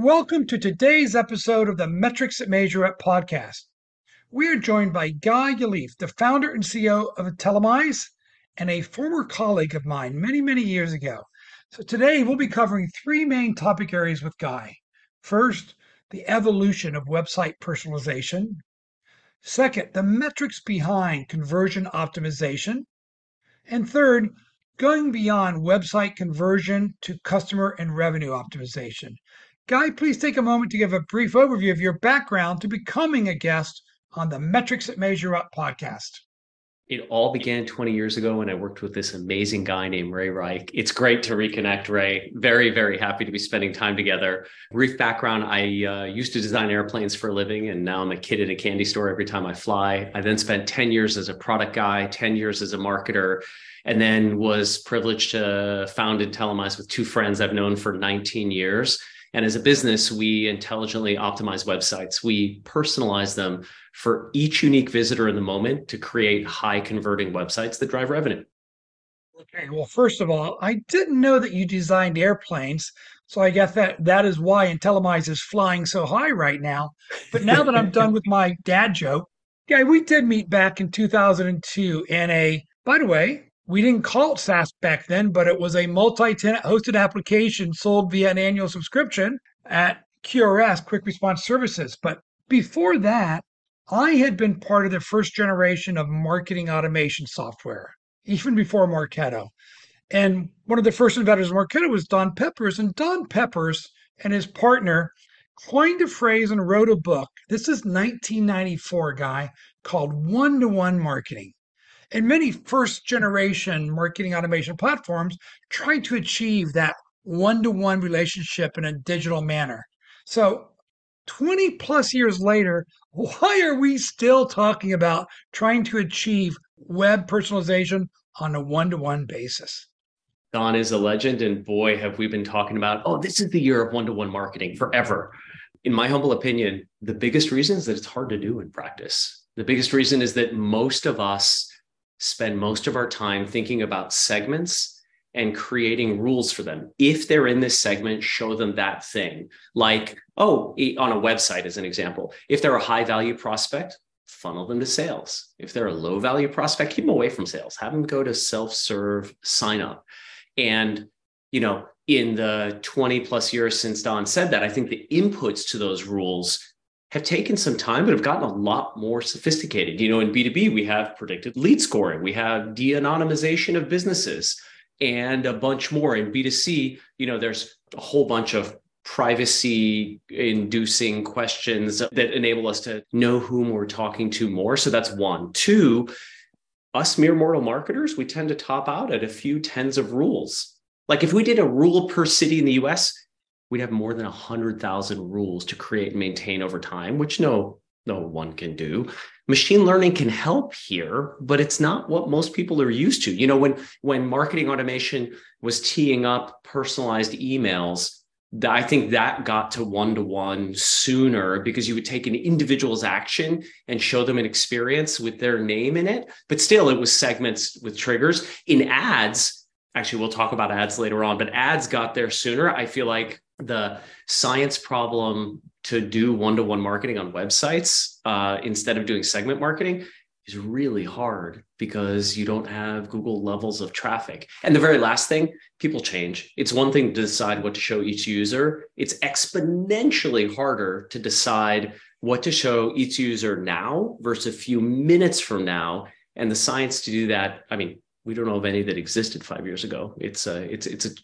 Welcome to today's episode of the Metrics That Measure Up podcast. We are joined by Guy Yalif, the founder and CEO of Telemise and a former colleague of mine many years ago. So today we'll be covering three main topic areas with Guy. First, the evolution of website personalization. Second, the metrics behind conversion optimization. And third, going beyond website conversion to customer and revenue optimization. Guy, please take a moment to give a brief overview of your background to becoming a guest on the Metrics That Measure Up podcast. It all began 20 years ago when I worked with this amazing guy named Ray Reich. It's great to reconnect, Ray. Very happy to be spending time together. Brief background, I used to design airplanes for a living, and now I'm a kid at a candy store every time I fly. I then spent 10 years as a product guy, 10 years as a marketer, and then was privileged to found Intellimize with two friends I've known for 19 years. And as a business, we intelligently optimize websites. We personalize them for each unique visitor in the moment to create high converting websites that drive revenue. Okay, well, first of all, I didn't know that you designed airplanes. So I guess that is why Intellimize is flying so high right now. But now that I'm done with my dad joke, yeah, we did meet back in 2002 in a, by the way, we didn't call it SaaS back then, but it was a multi-tenant hosted application sold via an annual subscription at QRS, Quick Response Services. But before that, I had been part of the first generation of marketing automation software, even before Marketo. And one of the first inventors of Marketo was Don Peppers. And Don Peppers and his partner coined a phrase and wrote a book. This is 1994, Guy, called One-to-One Marketing. And many first-generation marketing automation platforms try to achieve that one-to-one relationship in a digital manner. So 20-plus years later, why are we still talking about trying to achieve web personalization on a one-to-one basis? Don is a legend, and boy, have we been talking about, oh, this is the year of one-to-one marketing forever. In my humble opinion, the biggest reason is that it's hard to do in practice. The biggest reason is that most of us spend most of our time thinking about segments and creating rules for them. If they're in this segment, show them that thing. Like, oh, on a website as an example, if they're a high value prospect, funnel them to sales. If they're a low value prospect, keep them away from sales. Have them go to self-serve sign up. And, you know, in the 20 plus years since Don said that, I think the inputs to those rules have taken some time, but have gotten a lot more sophisticated. You know, in B2B, we have predictive lead scoring. We have de-anonymization of businesses and a bunch more. In B2C, you know, there's a whole bunch of privacy-inducing questions that enable us to know whom we're talking to more. So that's one. Two, us mere mortal marketers, we tend to top out at a few tens of rules. Like if we did a rule per city in the US, we'd have more than 100,000 rules to create and maintain over time, which no one can do. Machine learning can help here, but it's not what most people are used to. You know, when marketing automation was teeing up personalized emails, I think that got to one sooner because you would take an individual's action and show them an experience with their name in it. But still, it was segments with triggers. In ads, actually, we'll talk about ads later on, but ads got there sooner. I feel like the science problem to do one-to-one marketing on websites instead of doing segment marketing is really hard because you don't have Google levels of traffic. And the very last thing, people change. It's one thing to decide what to show each user. It's exponentially harder to decide what to show each user now versus a few minutes from now. And the science to do that, I mean, we don't know of any that existed 5 years ago. It's a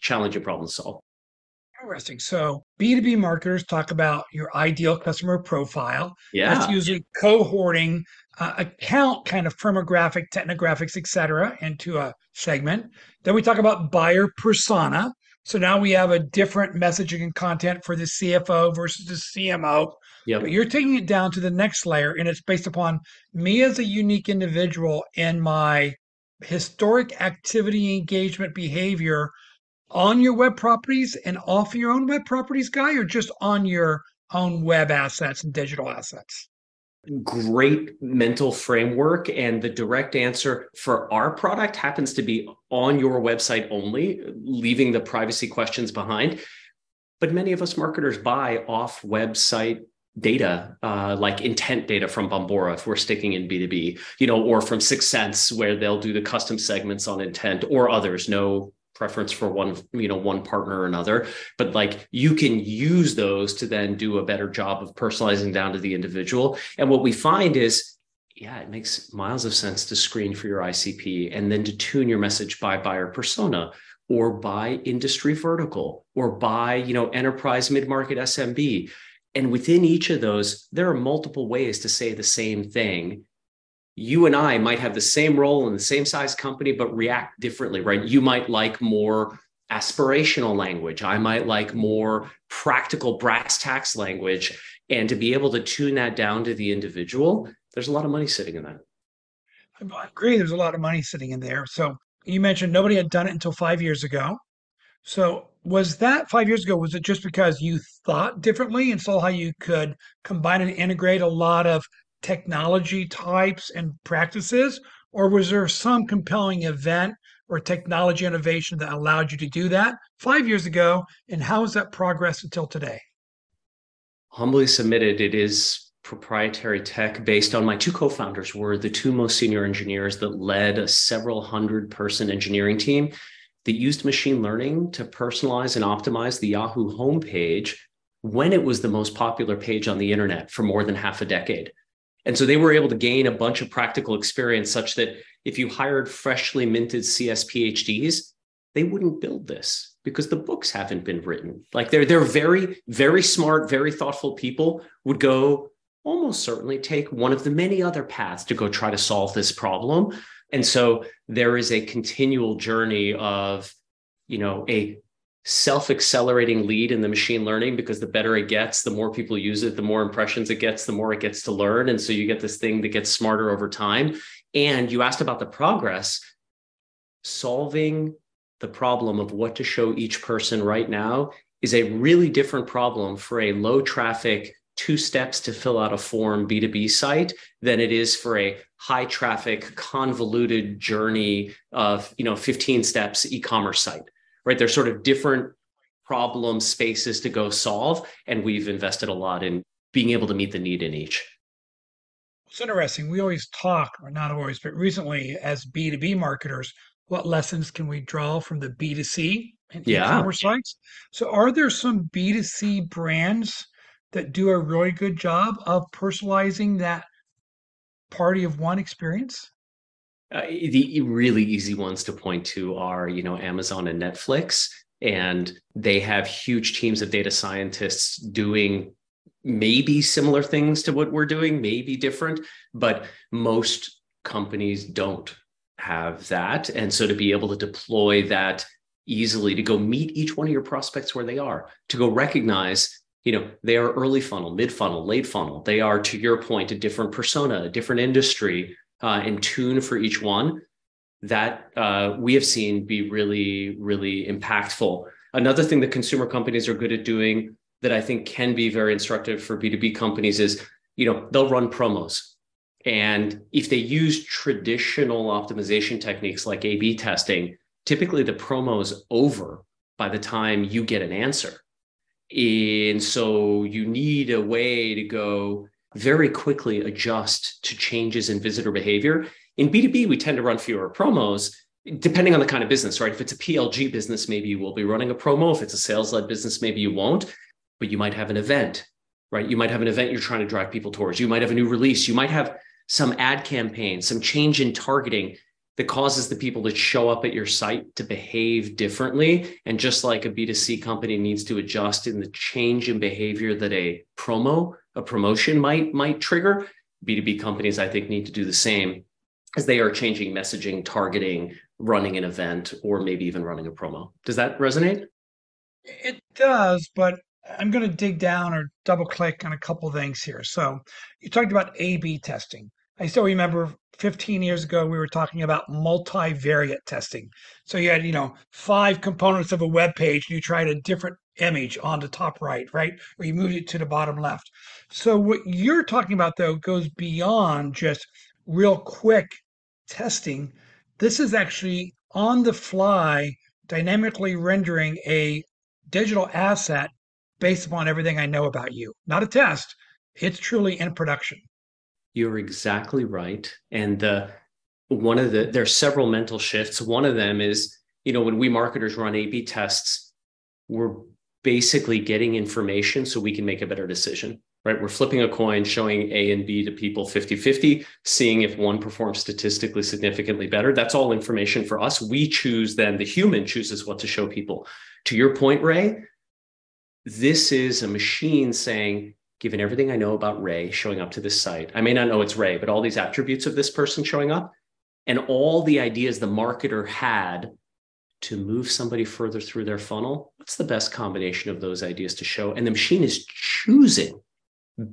challenging problem to solve. Interesting. So B2B marketers talk about your ideal customer profile. Yeah. That's usually cohorting account kind of firmographic, technographics, etc., into a segment. Then we talk about buyer persona. So now we have a different messaging and content for the CFO versus the CMO. Yep. But you're taking it down to the next layer, and it's based upon me as a unique individual and my historic activity, engagement, behavior on your web properties and off your own web properties, Guy, or just on your own web assets and digital assets? Great mental framework. And the direct answer for our product happens to be on your website only, leaving the privacy questions behind. But many of us marketers buy off website data, like intent data from Bombora, if we're sticking in B2B, or from 6sense, where they'll do the custom segments on intent, or others. No preference for one, one partner or another, but like you can use those to then do a better job of personalizing down to the individual. And what we find is, yeah, it makes miles of sense to screen for your ICP and then to tune your message by buyer persona or by industry vertical or by, enterprise, mid-market, SMB. And within each of those, there are multiple ways to say the same thing. You and I might have the same role in the same size company, but react differently, right? You might like more aspirational language. I might like more practical brass tacks language. And to be able to tune that down to the individual, there's a lot of money sitting in that. I agree. There's a lot of money sitting in there. So you mentioned nobody had done it until 5 years ago. So was that 5 years ago, was it just because you thought differently and saw how you could combine and integrate a lot of technology types and practices, or was there some compelling event or technology innovation that allowed you to do that 5 years ago? And how has that progressed until today? Humbly submitted, it is proprietary tech based on my two co-founders were the two most senior engineers that led a several hundred person engineering team that used machine learning to personalize and optimize the Yahoo homepage when it was the most popular page on the internet for more than half a decade. And so they were able to gain a bunch of practical experience such that if you hired freshly minted CS PhDs, they wouldn't build this because the books haven't been written. Like they're very, very smart, very thoughtful people would go almost certainly take one of the many other paths to go try to solve this problem. And so there is a continual journey of, a self-accelerating lead in the machine learning, because the better it gets, the more people use it, the more impressions it gets, the more it gets to learn. And so you get this thing that gets smarter over time. And you asked about the progress, solving the problem of what to show each person right now is a really different problem for a low traffic, two steps to fill out a form B2B site than it is for a high traffic, convoluted journey of, 15 steps e-commerce site. Right, there's sort of different problem spaces to go solve, and we've invested a lot in being able to meet the need in each. It's interesting. We always talk, or not always, but recently as B2B marketers, what lessons can we draw from the B2C and e-commerce sites? So are there some B2C brands that do a really good job of personalizing that party of one experience? The really easy ones to point to are, Amazon and Netflix, and they have huge teams of data scientists doing maybe similar things to what we're doing, maybe different, but most companies don't have that. And so to be able to deploy that easily, to go meet each one of your prospects where they are, to go recognize, they are early funnel, mid funnel, late funnel. They are, to your point, a different persona, a different industry, and tune for each one, that we have seen be really, really impactful. Another thing that consumer companies are good at doing that I think can be very instructive for B2B companies is, they'll run promos. And if they use traditional optimization techniques like A/B testing, typically the promo's over by the time you get an answer. And so you need a way to go very quickly adjust to changes in visitor behavior. In B2B, we tend to run fewer promos, depending on the kind of business, right? If it's a PLG business, maybe you will be running a promo. If it's a sales-led business, maybe you won't, but you might have an event, right? You might have an event you're trying to drive people towards. You might have a new release. You might have some ad campaign, some change in targeting that causes the people that show up at your site to behave differently. And just like a B2C company needs to adjust in the change in behavior that a promotion might trigger, B2B companies, I think, need to do the same as they are changing messaging, targeting, running an event, or maybe even running a promo. Does that resonate? It does, but I'm going to dig down or double click on a couple things here. So you talked about A/B testing. I still remember 15 years ago, we were talking about multivariate testing. So you had, five components of a web page, and you tried a different image on the top right, or you moved it to the bottom left. So what you're talking about, though, goes beyond just real quick testing. This is actually on the fly, dynamically rendering a digital asset based upon everything I know about you. Not a test. It's truly in production. You're exactly right. And there are several mental shifts. One of them is, when we marketers run A/B tests, we're basically getting information so we can make a better decision, right? We're flipping a coin, showing A and B to people 50-50, seeing if one performs statistically significantly better. That's all information for us. We choose then, the human chooses what to show people. To your point, Ray, this is a machine saying, given everything I know about Ray showing up to this site, I may not know it's Ray, but all these attributes of this person showing up and all the ideas the marketer had to move somebody further through their funnel, what's the best combination of those ideas to show? And the machine is choosing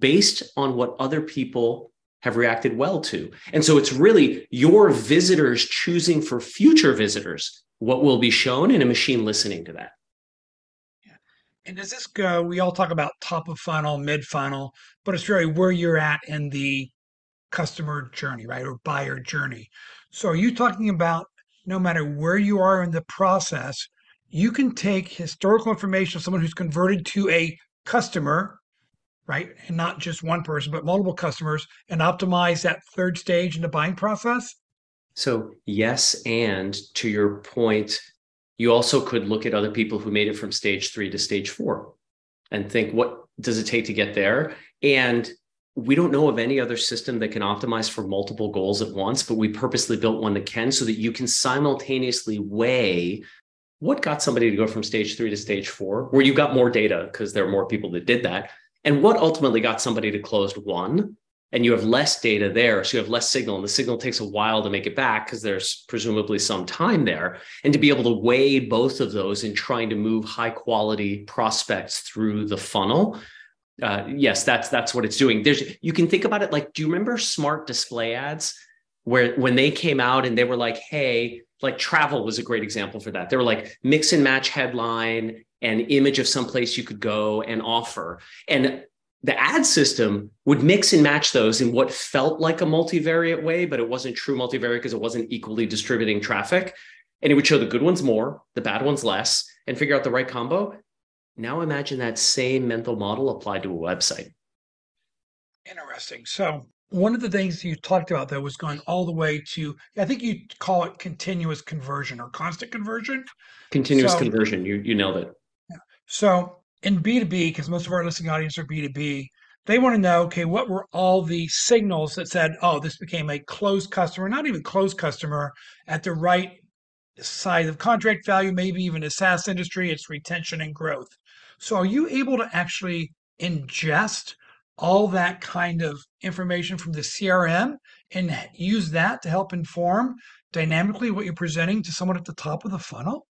based on what other people have reacted well to. And so it's really your visitors choosing for future visitors what will be shown and a machine listening to that. And does this go, we all talk about top of funnel, mid funnel, but it's really where you're at in the customer journey, right? Or buyer journey. So are you talking about no matter where you are in the process, you can take historical information of someone who's converted to a customer, right? And not just one person, but multiple customers, and optimize that third stage in the buying process? So yes, and to your point, you also could look at other people who made it from stage 3 to stage 4 and think, what does it take to get there? And we don't know of any other system that can optimize for multiple goals at once, but we purposely built one that can, so that you can simultaneously weigh what got somebody to go from stage 3 to stage 4, where you got more data because there are more people that did that, and what ultimately got somebody to closed 1. And you have less data there, so you have less signal, and the signal takes a while to make it back because there's presumably some time there. And to be able to weigh both of those in trying to move high quality prospects through the funnel, yes, that's what it's doing. You can think about it like, do you remember smart display ads where when they came out and they were like, hey, like travel was a great example for that. They were like mix and match headline and image of someplace you could go and offer, and the ad system would mix and match those in what felt like a multivariate way, but it wasn't true multivariate because it wasn't equally distributing traffic. And it would show the good ones more, the bad ones less, and figure out the right combo. Now imagine that same mental model applied to a website. Interesting. So one of the things you talked about, though, was going all the way to, I think you call it continuous conversion or constant conversion. Continuous conversion. You nailed it. Yeah. So in B2B, because most of our listening audience are B2B, they want to know, okay, what were all the signals that said, oh, this became a closed customer, not even closed customer, at the right size of contract value, maybe even the SaaS industry, it's retention and growth. So are you able to actually ingest all that kind of information from the CRM and use that to help inform dynamically what you're presenting to someone at the top of the funnel?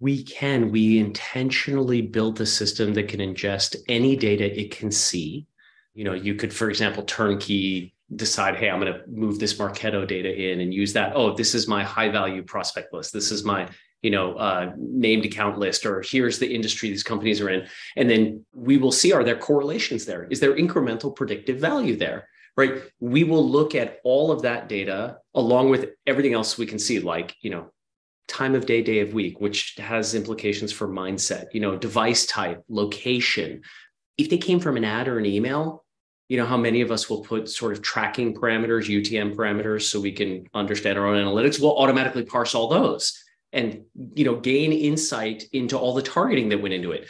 We can. We intentionally built a system that can ingest any data it can see. You could, for example, turnkey, decide, hey, I'm going to move this Marketo data in and use that. Oh, this is my high value prospect list. This is my, named account list, or here's the industry these companies are in. And then we will see, are there correlations there? Is there incremental predictive value there? Right. We will look at all of that data along with everything else we can see, like, time of day, day of week, which has implications for mindset, device type, location. If they came from an ad or an email, how many of us will put sort of tracking parameters, UTM parameters, so we can understand our own analytics? We'll automatically parse all those and, gain insight into all the targeting that went into it.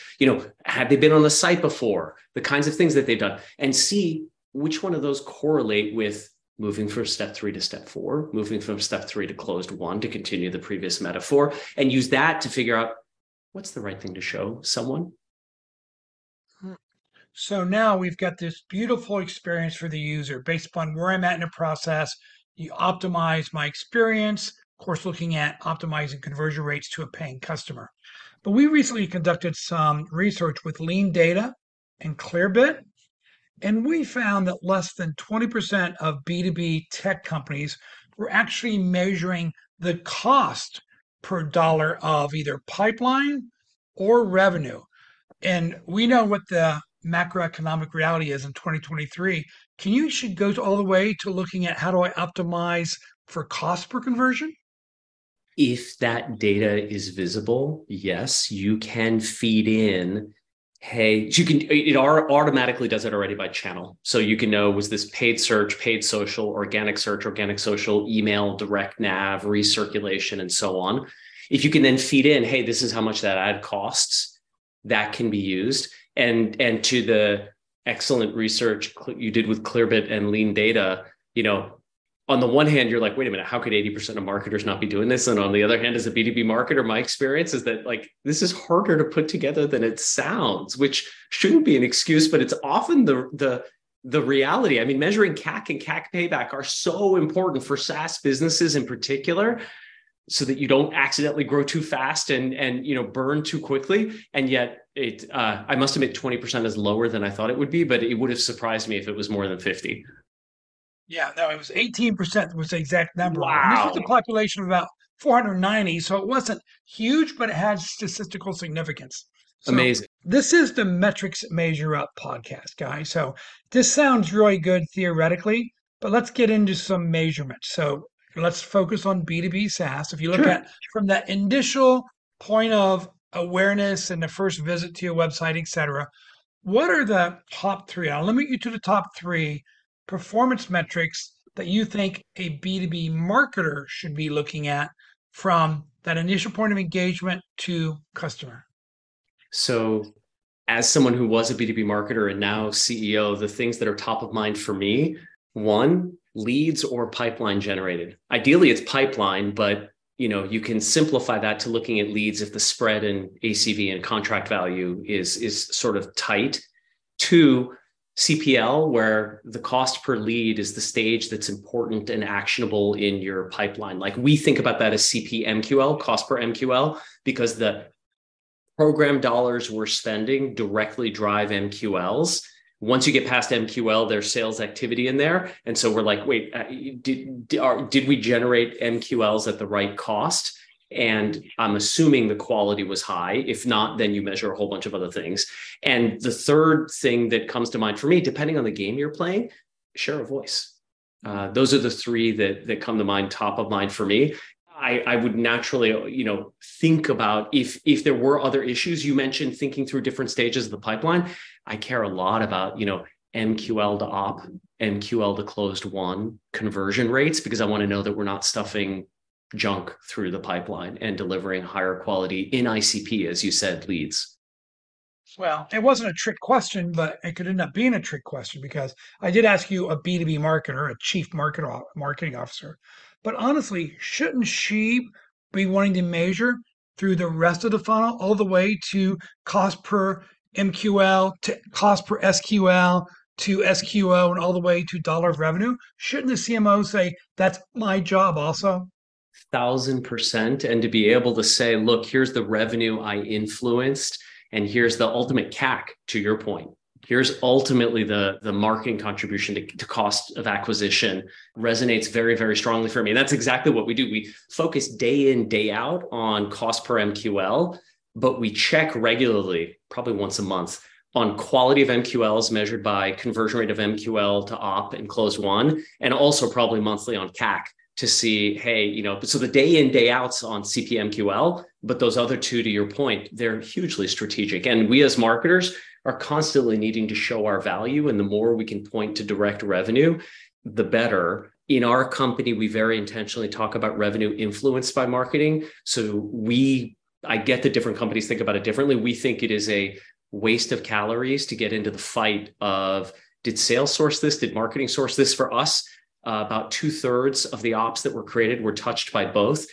Had they been on the site before, the kinds of things that they've done, and see which one of those correlate with moving from step 3 to step 4, moving from step 3 to closed 1, to continue the previous metaphor, and use that to figure out what's the right thing to show someone. So now we've got this beautiful experience for the user based upon where I'm at in a process. You optimize my experience, of course, looking at optimizing conversion rates to a paying customer. But we recently conducted some research with Lean Data and Clearbit, and we found that less than 20% of B2B tech companies were actually measuring the cost per dollar of either pipeline or revenue. And we know what the macroeconomic reality is in 2023. Should go all the way to looking at how do I optimize for cost per conversion? If that data is visible, yes, you can feed in. Hey, you can. It automatically does it already by channel, so you can know, was this paid search, paid social, organic search, organic social, email, direct nav, recirculation, and so on. If you can then feed in, hey, this is how much that ad costs, that can be used. And to the excellent research you did with Clearbit and Lean Data, you know, on the one hand, you're like, wait a minute, how could 80% of marketers not be doing this? And on the other hand, as a B2B marketer, my experience is that like this is harder to put together than it sounds, which shouldn't be an excuse, but it's often the reality. I mean, measuring CAC and CAC payback are so important for SaaS businesses in particular, so that you don't accidentally grow too fast and you know, burn too quickly. And yet it, I must admit, 20% is lower than I thought it would be, but it would have surprised me if it was more than 50. Yeah, no, it was 18% was the exact number. Wow. And this was a population of about 490, so it wasn't huge, but it had statistical significance. So amazing. This is the Metrics Measure Up podcast, guys. So this sounds really good theoretically, but let's get into some measurements. So let's focus on B2B SaaS. If you look at from that initial point of awareness and the first visit to your website, et cetera, what are the top three? I'll limit you to the top three performance metrics that you think a B2B marketer should be looking at from that initial point of engagement to customer? So as someone who was a B2B marketer and now CEO, the things that are top of mind for me, one, leads or pipeline generated. Ideally, it's pipeline, but you know, you can simplify that to looking at leads if the spread in ACV and contract value is sort of tight. Two, CPL, where the cost per lead is the stage that's important and actionable in your pipeline. Like we think about that as CPMQL, cost per MQL, because the program dollars we're spending directly drive MQLs. Once you get past MQL, there's sales activity in there. And so we're like, wait, did we generate MQLs at the right cost? And I'm assuming the quality was high. If not, then you measure a whole bunch of other things. And the third thing that comes to mind for me, depending on the game you're playing, share of voice. Those are the three that come to mind, top of mind for me. I would naturally, you know, think about if there were other issues. You mentioned thinking through different stages of the pipeline. I care a lot about, you know, MQL to op, MQL to closed won conversion rates, because I want to know that we're not stuffing junk through the pipeline and delivering higher quality in ICP, as you said, leads. Well, it wasn't a trick question, but it could end up being a trick question, because I did ask you, a B2B marketer, a chief marketing officer, but honestly, shouldn't she be wanting to measure through the rest of the funnel all the way to cost per MQL, to cost per SQL, to SQO, and all the way to dollar of revenue? Shouldn't the CMO say, that's my job also? 1,000%. And to be able to say, look, here's the revenue I influenced, and here's the ultimate CAC, to your point. Here's ultimately the marketing contribution to cost of acquisition resonates very, very strongly for me. And that's exactly what we do. We focus day in, day out on cost per MQL, but we check regularly, probably once a month, on quality of MQLs measured by conversion rate of MQL to op and close one, and also probably monthly on CAC. To see, hey, you know, so the day in, day outs on CPMQL, but those other two, to your point, they're hugely strategic. And we as marketers are constantly needing to show our value. And the more we can point to direct revenue, the better. In our company, we very intentionally talk about revenue influenced by marketing. So I get that different companies think about it differently. We think it is a waste of calories to get into the fight of, did sales source this? Did marketing source this for us? About 2/3 of the ops that were created were touched by both.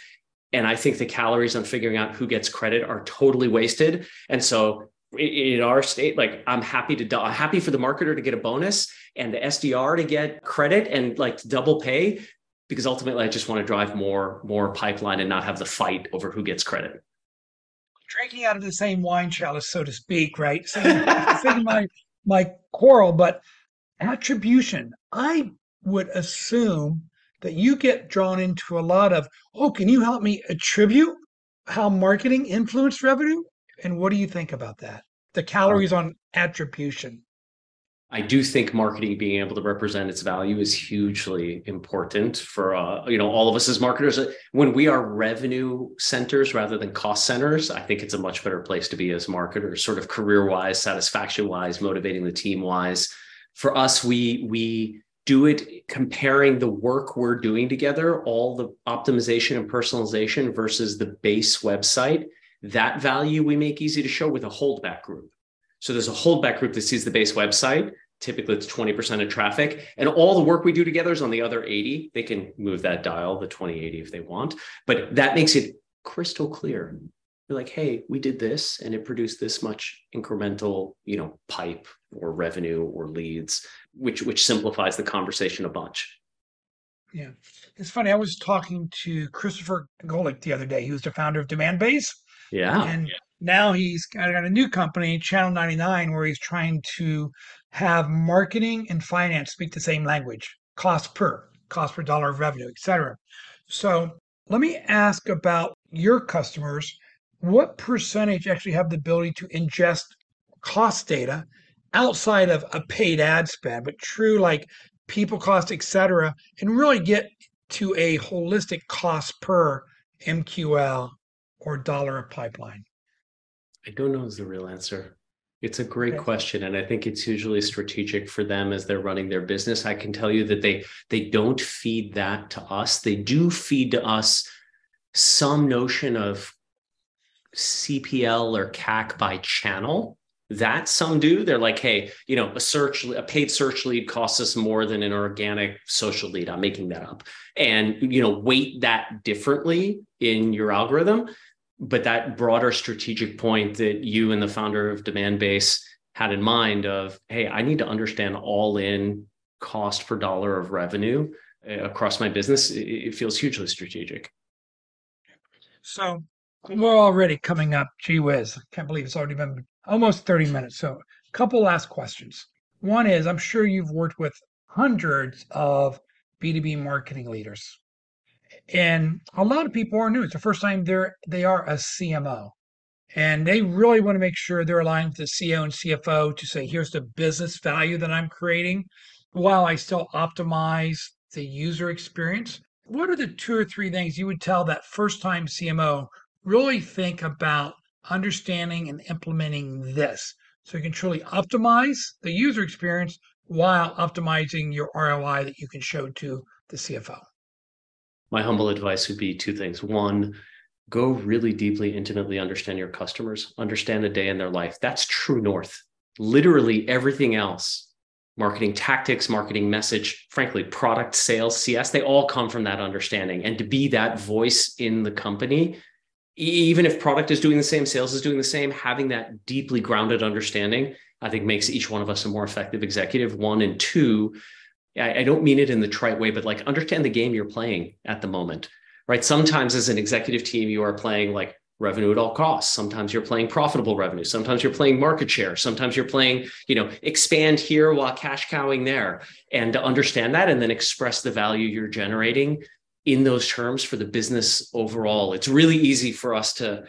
And I think the calories on figuring out who gets credit are totally wasted. And so in our state, like I'm happy for the marketer to get a bonus and the SDR to get credit and like double pay, because ultimately I just want to drive more pipeline and not have the fight over who gets credit. Drinking out of the same wine chalice, so to speak, right? So that's my quarrel, but attribution, I would assume that you get drawn into a lot of, oh, can you help me attribute how marketing influenced revenue? And what do you think about that? The calories on attribution. I do think marketing being able to represent its value is hugely important for, all of us as marketers. When we are revenue centers rather than cost centers, I think it's a much better place to be as marketers, sort of career-wise, satisfaction-wise, motivating the team-wise. For us, we do it comparing the work we're doing together, all the optimization and personalization versus the base website. That value we make easy to show with a holdback group. So there's a holdback group that sees the base website. Typically, it's 20% of traffic. And all the work we do together is on the other 80. They can move that dial, the 20-80 if they want. But that makes it crystal clear. You're like, hey, we did this, and it produced this much incremental, pipe or revenue or leads, which simplifies the conversation a bunch. Yeah. It's funny. I was talking to Christopher Golick the other day. He was the founder of Demandbase. Yeah. And now he's got a new company, Channel 99, where he's trying to have marketing and finance speak the same language, cost per dollar of revenue, et cetera. So let me ask about your customers. What percentage actually have the ability to ingest cost data outside of a paid ad spend, but true like people cost, et cetera, and really get to a holistic cost per MQL or dollar of pipeline? I don't know is the real answer. It's a great question. And I think it's usually strategic for them as they're running their business. I can tell you that they don't feed that to us. They do feed to us some notion of CPL or CAC by channel. That some do. They're like, hey, a paid search lead costs us more than an organic social lead. I'm making that up. And, weight that differently in your algorithm. But that broader strategic point that you and the founder of Demandbase had in mind of, hey, I need to understand all in cost per dollar of revenue across my business. It feels hugely strategic. So we're already coming up. Gee whiz. I can't believe it's already been almost 30 minutes. So a couple last questions. One is, I'm sure you've worked with hundreds of B2B marketing leaders. And a lot of people are new. It's the first time they are a CMO. And they really want to make sure they're aligned with the CEO and CFO to say, here's the business value that I'm creating while I still optimize the user experience. What are the 2 or 3 things you would tell that first-time CMO, really think about understanding and implementing this so you can truly optimize the user experience while optimizing your ROI that you can show to the CFO? My humble advice would be 2 things. 1, go really deeply, intimately understand your customers, understand the day in their life. That's true north. Literally everything else, marketing tactics, marketing message, frankly, product, sales, CS, they all come from that understanding. And to be that voice in the company, even if product is doing the same, sales is doing the same, having that deeply grounded understanding, I think makes each one of us a more effective executive. 1 and 2, I don't mean it in the trite way, but like understand the game you're playing at the moment, right? Sometimes as an executive team, you are playing like revenue at all costs. Sometimes you're playing profitable revenue. Sometimes you're playing market share. Sometimes you're playing, expand here while cash cowing there. And to understand that and then express the value you're generating in those terms for the business overall. It's really easy for us to,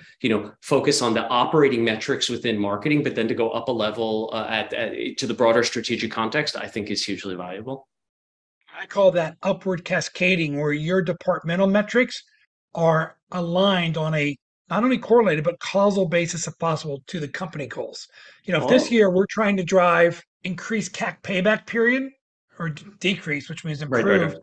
focus on the operating metrics within marketing, but then to go up a level to the broader strategic context, I think is hugely valuable. I call that upward cascading, where your departmental metrics are aligned on a not only correlated, but causal basis if possible to the company goals. If this year we're trying to drive increased CAC payback period or decrease, which means improve, right.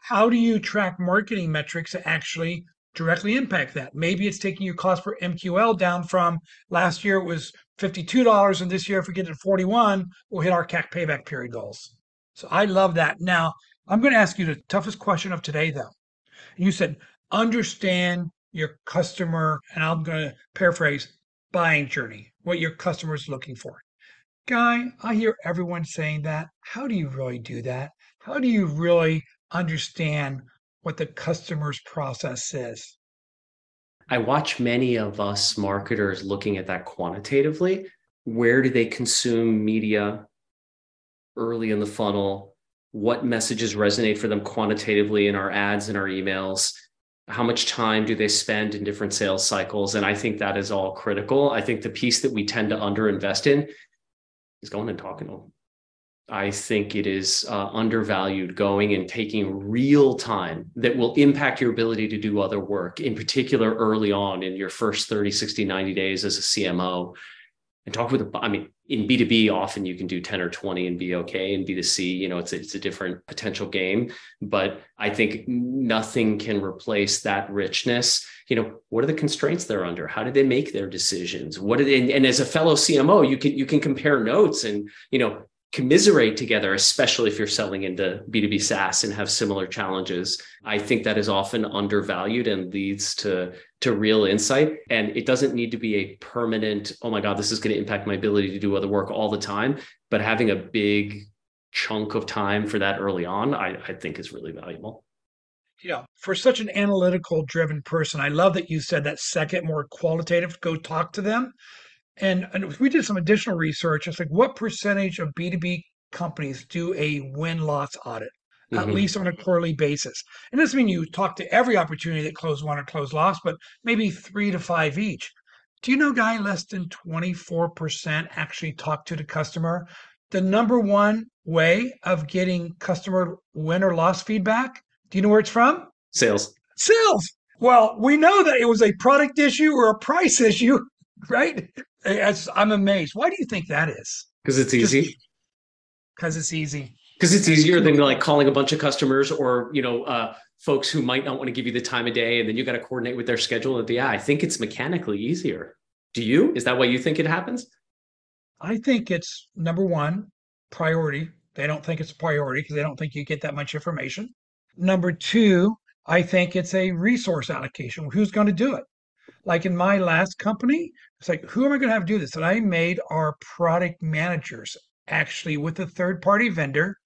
How do you track marketing metrics that actually directly impact that? Maybe it's taking your cost per MQL down from last year it was $52, and this year if we get to $41, we'll hit our CAC payback period goals. So I love that. Now, I'm going to ask you the toughest question of today, though. You said, understand your customer, and I'm going to paraphrase, buying journey, what your customer is looking for. Guy, I hear everyone saying that. How do you really do that? How do you really understand what the customer's process is? I watch many of us marketers looking at that quantitatively. Where do they consume media early in the funnel? What messages resonate for them quantitatively in our ads and our emails? How much time do they spend in different sales cycles? And I think that is all critical. I think the piece that we tend to underinvest in is going and talking to them. I think it is undervalued, going and taking real time that will impact your ability to do other work, in particular early on in your first 30, 60, 90 days as a CMO. And talk with, in B2B, often you can do 10 or 20 and be okay. In B2C, it's a different potential game. But I think nothing can replace that richness. What are the constraints they're under? How did they make their decisions? And as a fellow CMO, you can compare notes and, commiserate together, especially if you're selling into B2B SaaS and have similar challenges. I think that is often undervalued and leads to real insight. And it doesn't need to be a permanent, oh my God, this is going to impact my ability to do other work all the time. But having a big chunk of time for that early on, I think is really valuable. For such an analytical driven person, I love that you said that second, more qualitative, go talk to them. And we did some additional research. It's like, what percentage of B2B companies do a win-loss audit, at least on a quarterly basis? And this doesn't mean you talk to every opportunity that closed one or closed loss, but maybe 3 to 5 each. Do you know, Guy, less than 24% actually talk to the customer? The number one way of getting customer win or loss feedback, do you know where it's from? Sales. Well, we know that it was a product issue or a price issue, right? I'm amazed. Why do you think that is? Because it's easy. Because it's easier than like calling a bunch of customers or, folks who might not want to give you the time of day. And then you got to coordinate with their schedule. I think it's mechanically easier. Do you? Is that why you think it happens? I think it's, number one, priority. They don't think it's a priority because they don't think you get that much information. Number two, I think it's a resource allocation. Who's going to do it? Like in my last company, it's like, who am I going to have to do this? And I made our product managers actually with a third-party vendor.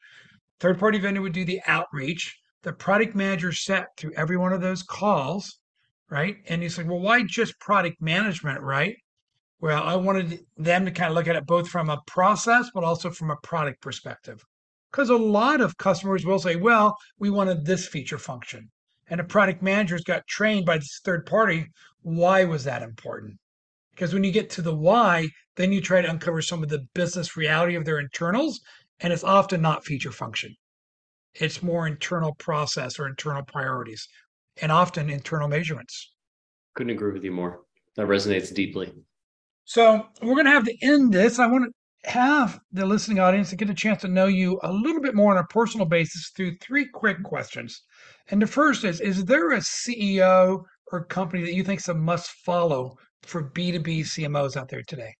Third-party vendor would do the outreach. The product manager sat through every one of those calls, right? And he's like, well, why just product management, right? Well, I wanted them to kind of look at it both from a process, but also from a product perspective. Because a lot of customers will say, well, we wanted this feature function. And the product managers got trained by this third party. Why was that important? Because when you get to the why, then you try to uncover some of the business reality of their internals, and it's often not feature function. It's more internal process or internal priorities, and often internal measurements. Couldn't agree with you more. That resonates deeply. So we're going to have to end this. I want to have the listening audience to get a chance to know you a little bit more on a personal basis through 3 quick questions. And the first is there a CEO or company that you think is a must follow for B2B CMOs out there today?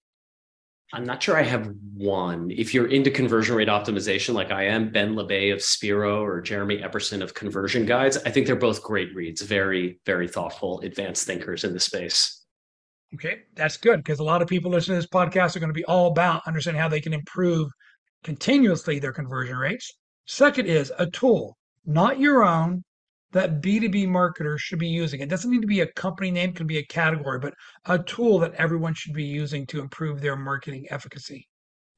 I'm not sure I have one. If you're into conversion rate optimization like I am, Ben LeBay of Spiro or Jeremy Epperson of Conversion Guides, I think they're both great reads, very, very thoughtful, advanced thinkers in the space. Okay, that's good, because a lot of people listening to this podcast are going to be all about understanding how they can improve continuously their conversion rates. Second is a tool, not your own, that B2B marketers should be using. It doesn't need to be a company name, it can be a category, but a tool that everyone should be using to improve their marketing efficacy.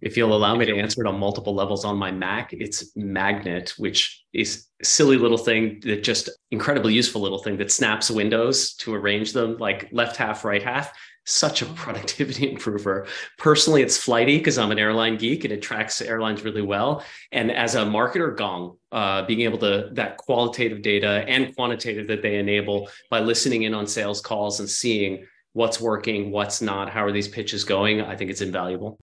If you'll allow me to answer it on multiple levels on my Mac, it's Magnet, which is a silly little thing that just incredibly useful little thing that snaps windows to arrange them like left half, right half. Such a productivity improver. Personally, it's Flighty because I'm an airline geek and it tracks airlines really well. And as a marketer, Gong, being able to that qualitative data and quantitative that they enable by listening in on sales calls and seeing what's working, what's not, how are these pitches going? I think it's invaluable.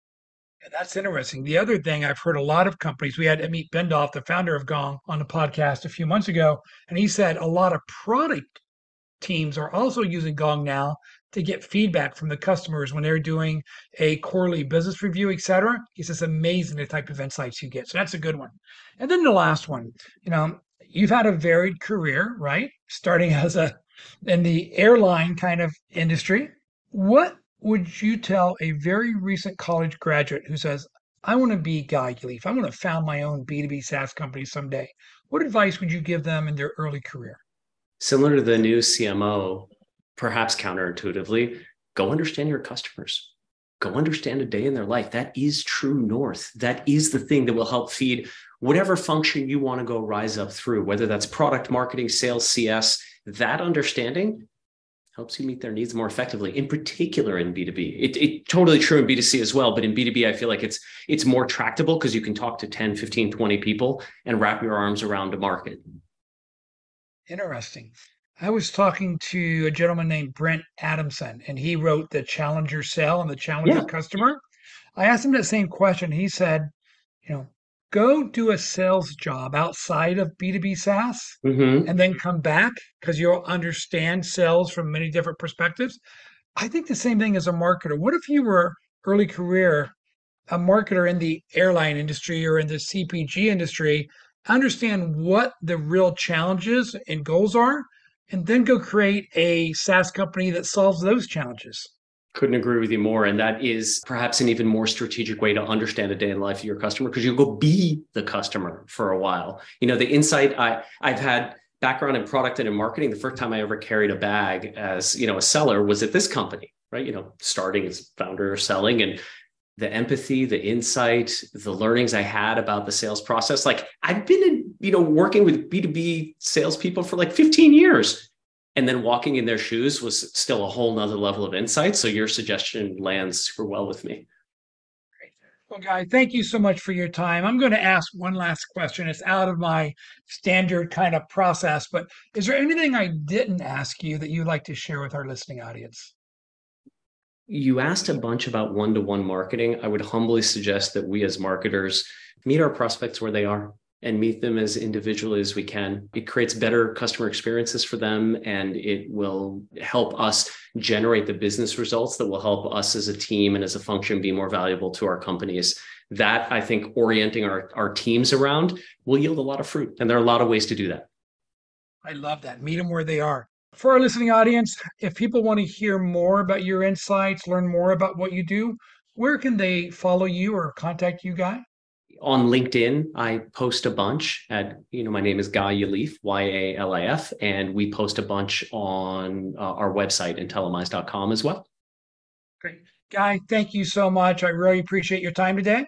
That's interesting. The other thing I've heard a lot of companies, we had Amit Bendoff, the founder of Gong, on the podcast a few months ago, and he said a lot of product teams are also using Gong now to get feedback from the customers when they're doing a quarterly business review, etc. It's just amazing the type of insights you get. So that's a good one. And then the last one, you've had a varied career, right? Starting in the airline kind of industry. What would you tell a very recent college graduate who says, I want to be Guy Yalif, I want to found my own B2B SaaS company someday? What advice would you give them in their early career? Similar to the new CMO, perhaps counterintuitively, go understand your customers. Go understand a day in their life. That is true north. That is the thing that will help feed whatever function you want to go rise up through, whether that's product, marketing, sales, CS. That understanding helps you meet their needs more effectively, in particular in B2B. It's totally true in B2C as well, but in B2B, I feel like it's more tractable because you can talk to 10, 15, 20 people and wrap your arms around a market. Interesting. I was talking to a gentleman named Brent Adamson, and he wrote The Challenger Sale and The Challenger Customer. I asked him that same question. He said, go do a sales job outside of B2B SaaS and then come back because you'll understand sales from many different perspectives. I think the same thing as a marketer. What if you were early career, a marketer in the airline industry or in the CPG industry, understand what the real challenges and goals are, and then go create a SaaS company that solves those challenges? Couldn't agree with you more. And that is perhaps an even more strategic way to understand a day in life of your customer, because you'll go be the customer for a while. The insight I've had background in product and in marketing, the first time I ever carried a bag as, a seller was at this company, right? Starting as founder or selling, and the empathy, the insight, the learnings I had about the sales process. Like I've been in, working with B2B salespeople for like 15 years. And then walking in their shoes was still a whole nother level of insight. So your suggestion lands super well with me. Great. Well, Guy, thank you so much for your time. I'm going to ask one last question. It's out of my standard kind of process, but is there anything I didn't ask you that you'd like to share with our listening audience? You asked a bunch about one-to-one marketing. I would humbly suggest that we as marketers meet our prospects where they are and meet them as individually as we can. It creates better customer experiences for them, and it will help us generate the business results that will help us as a team and as a function be more valuable to our companies. That, I think, orienting our teams around will yield a lot of fruit, and there are a lot of ways to do that. I love that. Meet them where they are. For our listening audience, if people want to hear more about your insights, learn more about what you do, where can they follow you or contact you, Guy? On LinkedIn, I post a bunch at, my name is Guy Yalif, Y-A-L-I-F, and we post a bunch on our website, Intellimize.com as well. Great. Guy, thank you so much. I really appreciate your time today.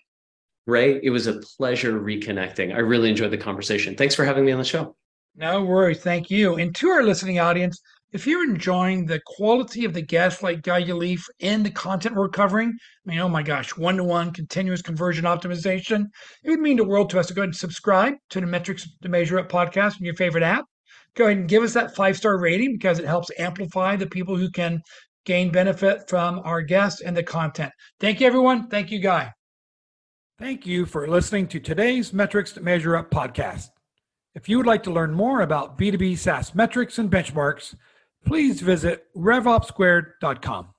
Ray, it was a pleasure reconnecting. I really enjoyed the conversation. Thanks for having me on the show. No worries. Thank you. And to our listening audience, if you're enjoying the quality of the guests like Guy Yalif and the content we're covering, oh my gosh, one-to-one continuous conversion optimization, it would mean the world to us to go ahead and subscribe to the Metrics to Measure Up podcast in your favorite app. Go ahead and give us that 5-star rating because it helps amplify the people who can gain benefit from our guests and the content. Thank you, everyone. Thank you, Guy. Thank you for listening to today's Metrics to Measure Up podcast. If you would like to learn more about B2B SaaS metrics and benchmarks, please visit RevOpsSquared.com.